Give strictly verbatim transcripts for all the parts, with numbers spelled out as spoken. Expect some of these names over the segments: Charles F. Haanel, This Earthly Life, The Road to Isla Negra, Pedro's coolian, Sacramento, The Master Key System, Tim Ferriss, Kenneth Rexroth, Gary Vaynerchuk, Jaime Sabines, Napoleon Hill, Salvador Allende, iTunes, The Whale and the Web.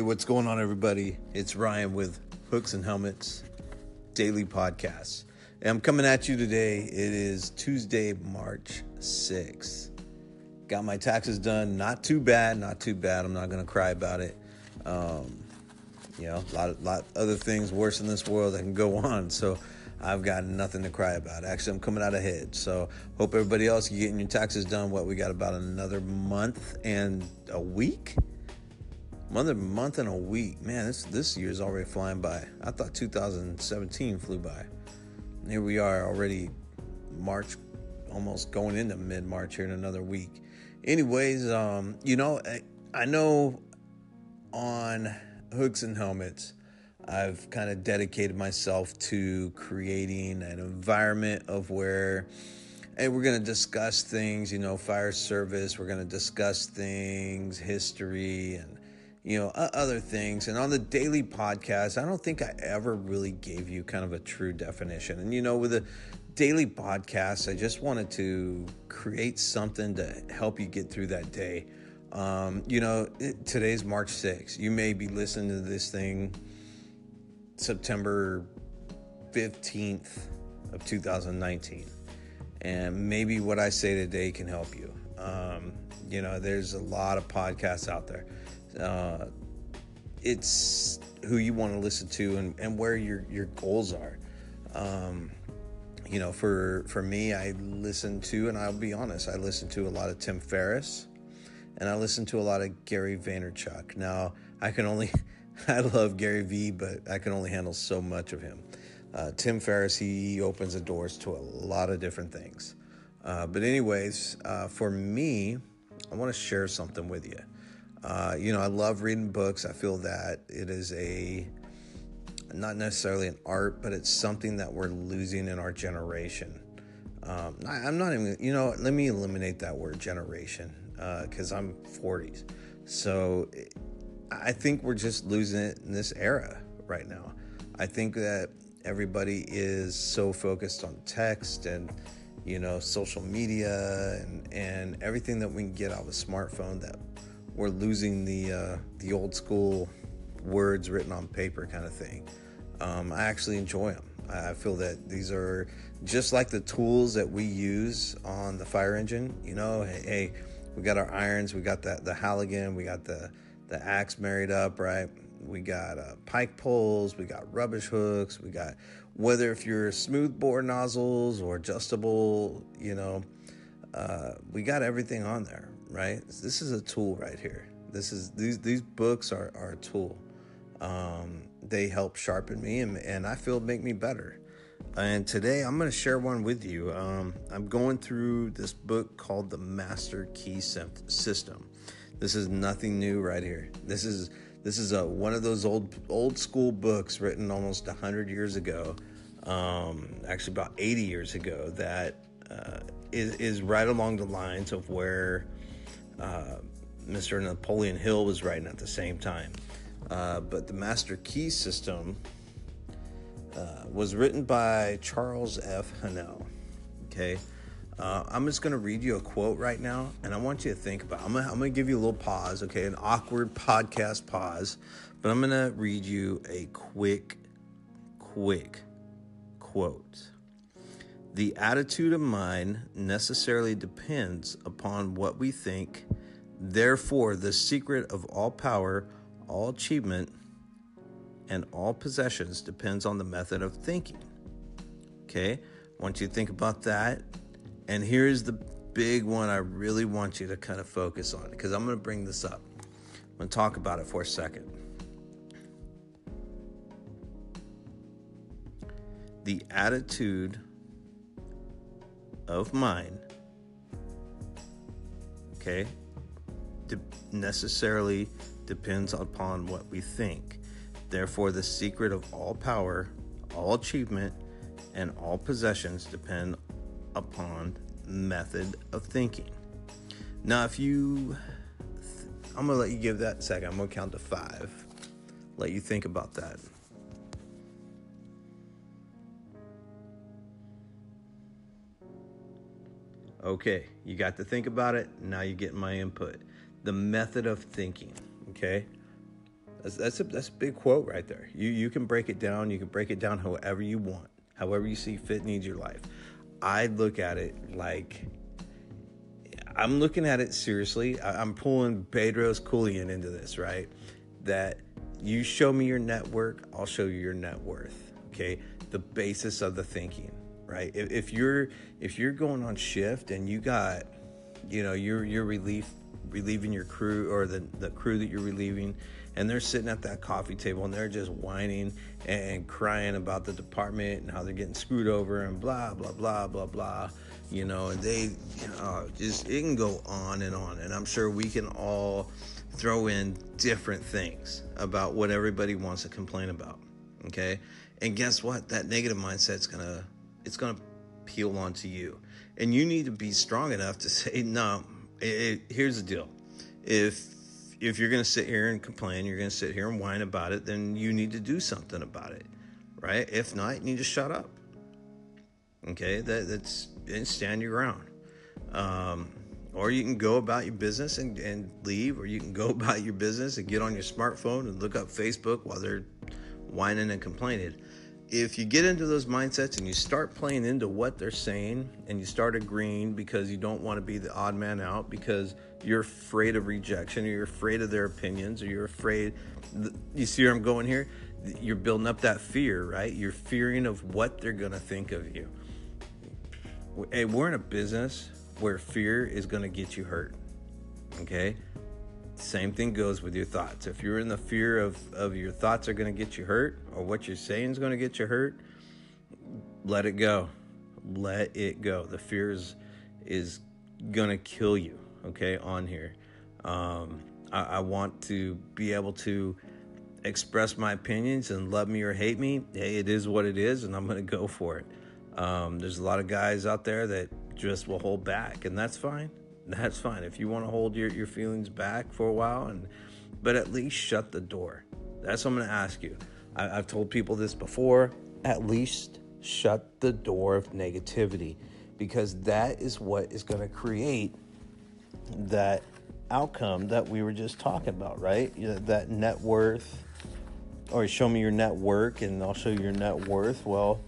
Hey, what's going on, everybody? It's Ryan with Hooks and Helmets Daily Podcast. And I'm coming at you today. It is Tuesday, March sixth. Got my taxes done. Not too bad. Not too bad. I'm not going to cry about it. Um, you know, a lot of lot other things worse in this world that can go on. So I've got nothing to cry about. Actually, I'm coming out ahead. So hope everybody else, you're getting your taxes done. What, we got about another month and a week? Another month and a week. Man, this this year's already flying by. I thought two thousand seventeen flew by. And here we are already March, almost going into mid-March here in another week. Anyways, um, you know, I, I know on Hooks and Helmets, I've kind of dedicated myself to creating an environment of where, and we're going to discuss things, you know, fire service. We're going to discuss things, history, and you know, other things. And on the daily podcast, I don't think I ever really gave you kind of a true definition. And, you know, with the daily podcast, I just wanted to create something to help you get through that day. Um, you know, it, today's March sixth. You may be listening to this thing September fifteenth of two thousand nineteen. And maybe what I say today can help you. Um, you know, there's a lot of podcasts out there. Uh, it's who you want to listen to and, and where your, your goals are. Um, you know, for, for me, I listen to, and I'll be honest, I listen to a lot of Tim Ferriss, and I listen to a lot of Gary Vaynerchuk. Now I can only, I love Gary V, but I can only handle so much of him. Uh, Tim Ferriss, he opens the doors to a lot of different things. Uh, but anyways, uh, for me, I want to share something with you. Uh, you know, I love reading books. I feel that it is a, not necessarily an art, but it's something that we're losing in our generation. Um, I, I'm not even, you know, let me eliminate that word generation, uh, cause I'm forties. So it, I think we're just losing it in this era right now. I think that everybody is so focused on text and, you know, social media and, and everything that we can get out of a smartphone that we're losing the uh, the old school words written on paper kind of thing. Um, I actually enjoy them. I feel that these are just like the tools that we use on the fire engine. You know, hey, hey we got our irons, we got that the halogen, we got the the axe married up, right? We got uh, pike poles, we got rubbish hooks, we got, whether if you're smooth bore nozzles or adjustable, you know, uh, we got everything on there. Right? This is a tool right here. This is, these, these books are, are a tool. Um, they help sharpen me and, and I feel make me better. And today I'm going to share one with you. Um, I'm going through this book called The Master Key System. This is nothing new right here. This is, this is a, one of those old, old school books written almost a hundred years ago. Um, actually about eighty years ago, that, uh, is, is right along the lines of where, Uh, Mister Napoleon Hill was writing at the same time. Uh, but the Master Key System uh, was written by Charles F. Haanel. Okay. Uh, I'm just going to read you a quote right now, and I want you to think about it. I'm going to give you a little pause, okay, an awkward podcast pause, but I'm going to read you a quick, quick quote. The attitude of mind necessarily depends upon what we think. Therefore, the secret of all power, all achievement, and all possessions depends on the method of thinking. Okay? I want you to think about that. And here's the big one I really want you to kind of focus on, because I'm going to bring this up. I'm going to talk about it for a second. The attitude of mind, okay, De- necessarily depends upon what we think. Therefore, the secret of all power, all achievement, and all possessions depend upon method of thinking. Now, if you, th- I'm gonna let you give that a second. I'm gonna count to five. Let you think about that. Okay, you got to think about it. Now you get my input. The method of thinking, okay? That's that's a, that's a big quote right there. You you can break it down. You can break it down however you want, however you see fit needs your life. I look at it like I'm looking at it seriously. I'm pulling Pedro's coolian into this, right? That you show me your network, I'll show you your net worth. Okay, the basis of the thinking, right? If, if you're if you're going on shift and you got, you know, you're you're relief relieving your crew or the the crew that you're relieving, and they're sitting at that coffee table and they're just whining and crying about the department and how they're getting screwed over and blah, blah, blah, blah, blah. You know, and they, you know, just, it can go on and on. And I'm sure we can all throw in different things about what everybody wants to complain about. Okay. And guess what? That negative mindset's gonna, it's gonna peel onto you. And you need to be strong enough to say, no, it, it, here's the deal. If, If you're going to sit here and complain, you're going to sit here and whine about it, then you need to do something about it, right? If not, you need to shut up, okay? That, that's, and stand your ground. Um, or you can go about your business and, and leave, or you can go about your business and get on your smartphone and look up Facebook while they're whining and complaining. If you get into those mindsets and you start playing into what they're saying and you start agreeing because you don't want to be the odd man out because you're afraid of rejection or you're afraid of their opinions or you're afraid, you see where I'm going here? You're building up that fear, right? You're fearing of what they're going to think of you. Hey, we're in a business where fear is going to get you hurt, okay? Same thing goes with your thoughts. If you're in the fear of, of your thoughts are going to get you hurt or what you're saying is going to get you hurt, let it go. Let it go. The fear is, is going to kill you, okay, on here. Um, I, I want to be able to express my opinions and love me or hate me. Hey, it is what it is, and I'm going to go for it. Um, there's a lot of guys out there that just will hold back, and that's fine. That's fine. If you want to hold your, your feelings back for a while, and but at least shut the door. That's what I'm going to ask you. I, I've told people this before. At least shut the door of negativity, because that is what is going to create that outcome that we were just talking about, right? That net worth, or show me your network and I'll show you your net worth. Well,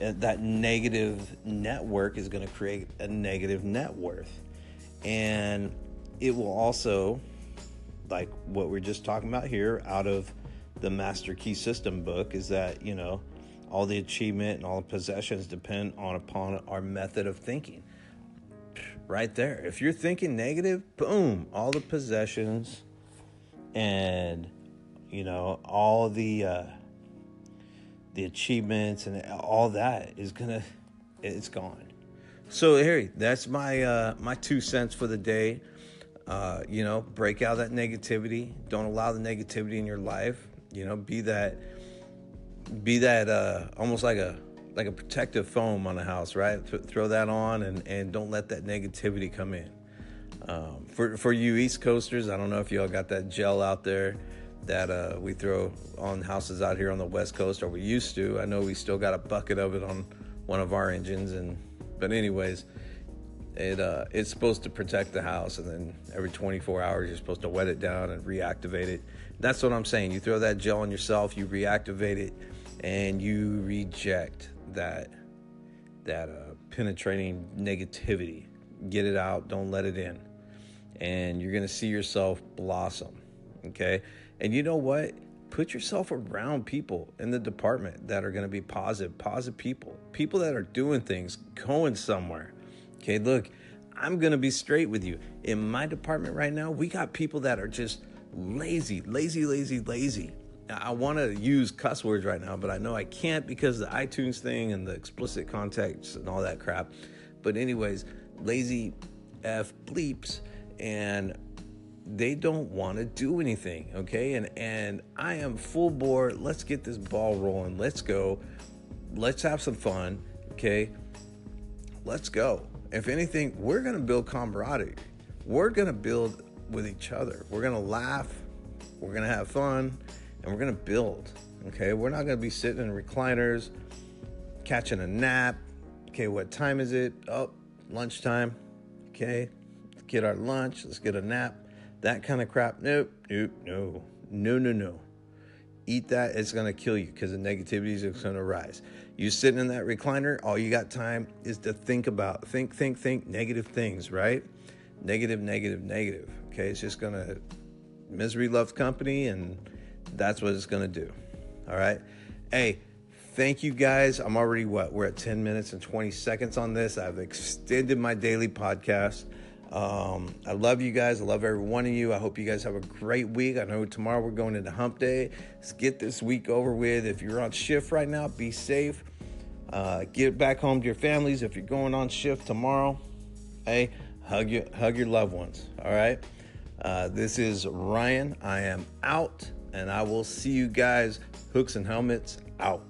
that negative network is going to create a negative net worth. And it will also, like what we're just talking about here, out of the Master Key System book, is that, you know, all the achievement and all the possessions depend on upon our method of thinking. Right there. If you're thinking negative, boom, all the possessions and, you know, all the uh, the achievements and all that is gonna, it's gone. So, Harry, that's my uh, my two cents for the day. Uh, you know, break out that negativity. Don't allow the negativity in your life. You know, be that, be that uh, almost like a like a protective foam on a house, right? Th- throw that on and, and don't let that negativity come in. Um, for for you East Coasters, I don't know if y'all got that gel out there that uh, we throw on houses out here on the West Coast, or we used to. I know we still got a bucket of it on one of our engines and. But anyways, it uh, it's supposed to protect the house, and then every twenty-four hours you're supposed to wet it down and reactivate it. That's what I'm saying. You throw that gel on yourself, you reactivate it, and you reject that that uh, penetrating negativity. Get it out. Don't let it in, and you're gonna see yourself blossom. Okay, and you know what? Put yourself around people in the department that are going to be positive, positive people, people that are doing things, going somewhere. Okay, look, I'm going to be straight with you. In my department right now, we got people that are just lazy, lazy, lazy, lazy. Now, I want to use cuss words right now, but I know I can't because of the iTunes thing and the explicit context and all that crap. But anyways, lazy F bleeps, and they don't want to do anything, okay? And and I am full bore. Let's get this ball rolling. Let's go. Let's have some fun, okay? Let's go. If anything, we're going to build camaraderie. We're going to build with each other. We're going to laugh. We're going to have fun. And we're going to build, okay? We're not going to be sitting in recliners, catching a nap. Okay, what time is it? Oh, lunchtime. Okay, let's get our lunch. Let's get a nap. That kind of crap. Nope, nope, no, No, no, no. Eat that. It's going to kill you because the negativity is going to rise. You sitting in that recliner, all you got time is to think about, think, think, think negative things, right? Negative, negative, negative. Okay. It's just going to, misery loves company, and that's what it's going to do. All right. Hey, thank you guys. I'm already what? We're at ten minutes and twenty seconds on this. I've extended my daily podcast. Um, I love you guys. I love every one of you. I hope you guys have a great week. I know tomorrow we're going into hump day. Let's get this week over with. If you're on shift right now, be safe. Uh, get back home to your families. If you're going on shift tomorrow, hey, hug your, hug your loved ones. All right. Uh, this is Ryan. I am out, and I will see you guys. Hooks and helmets out.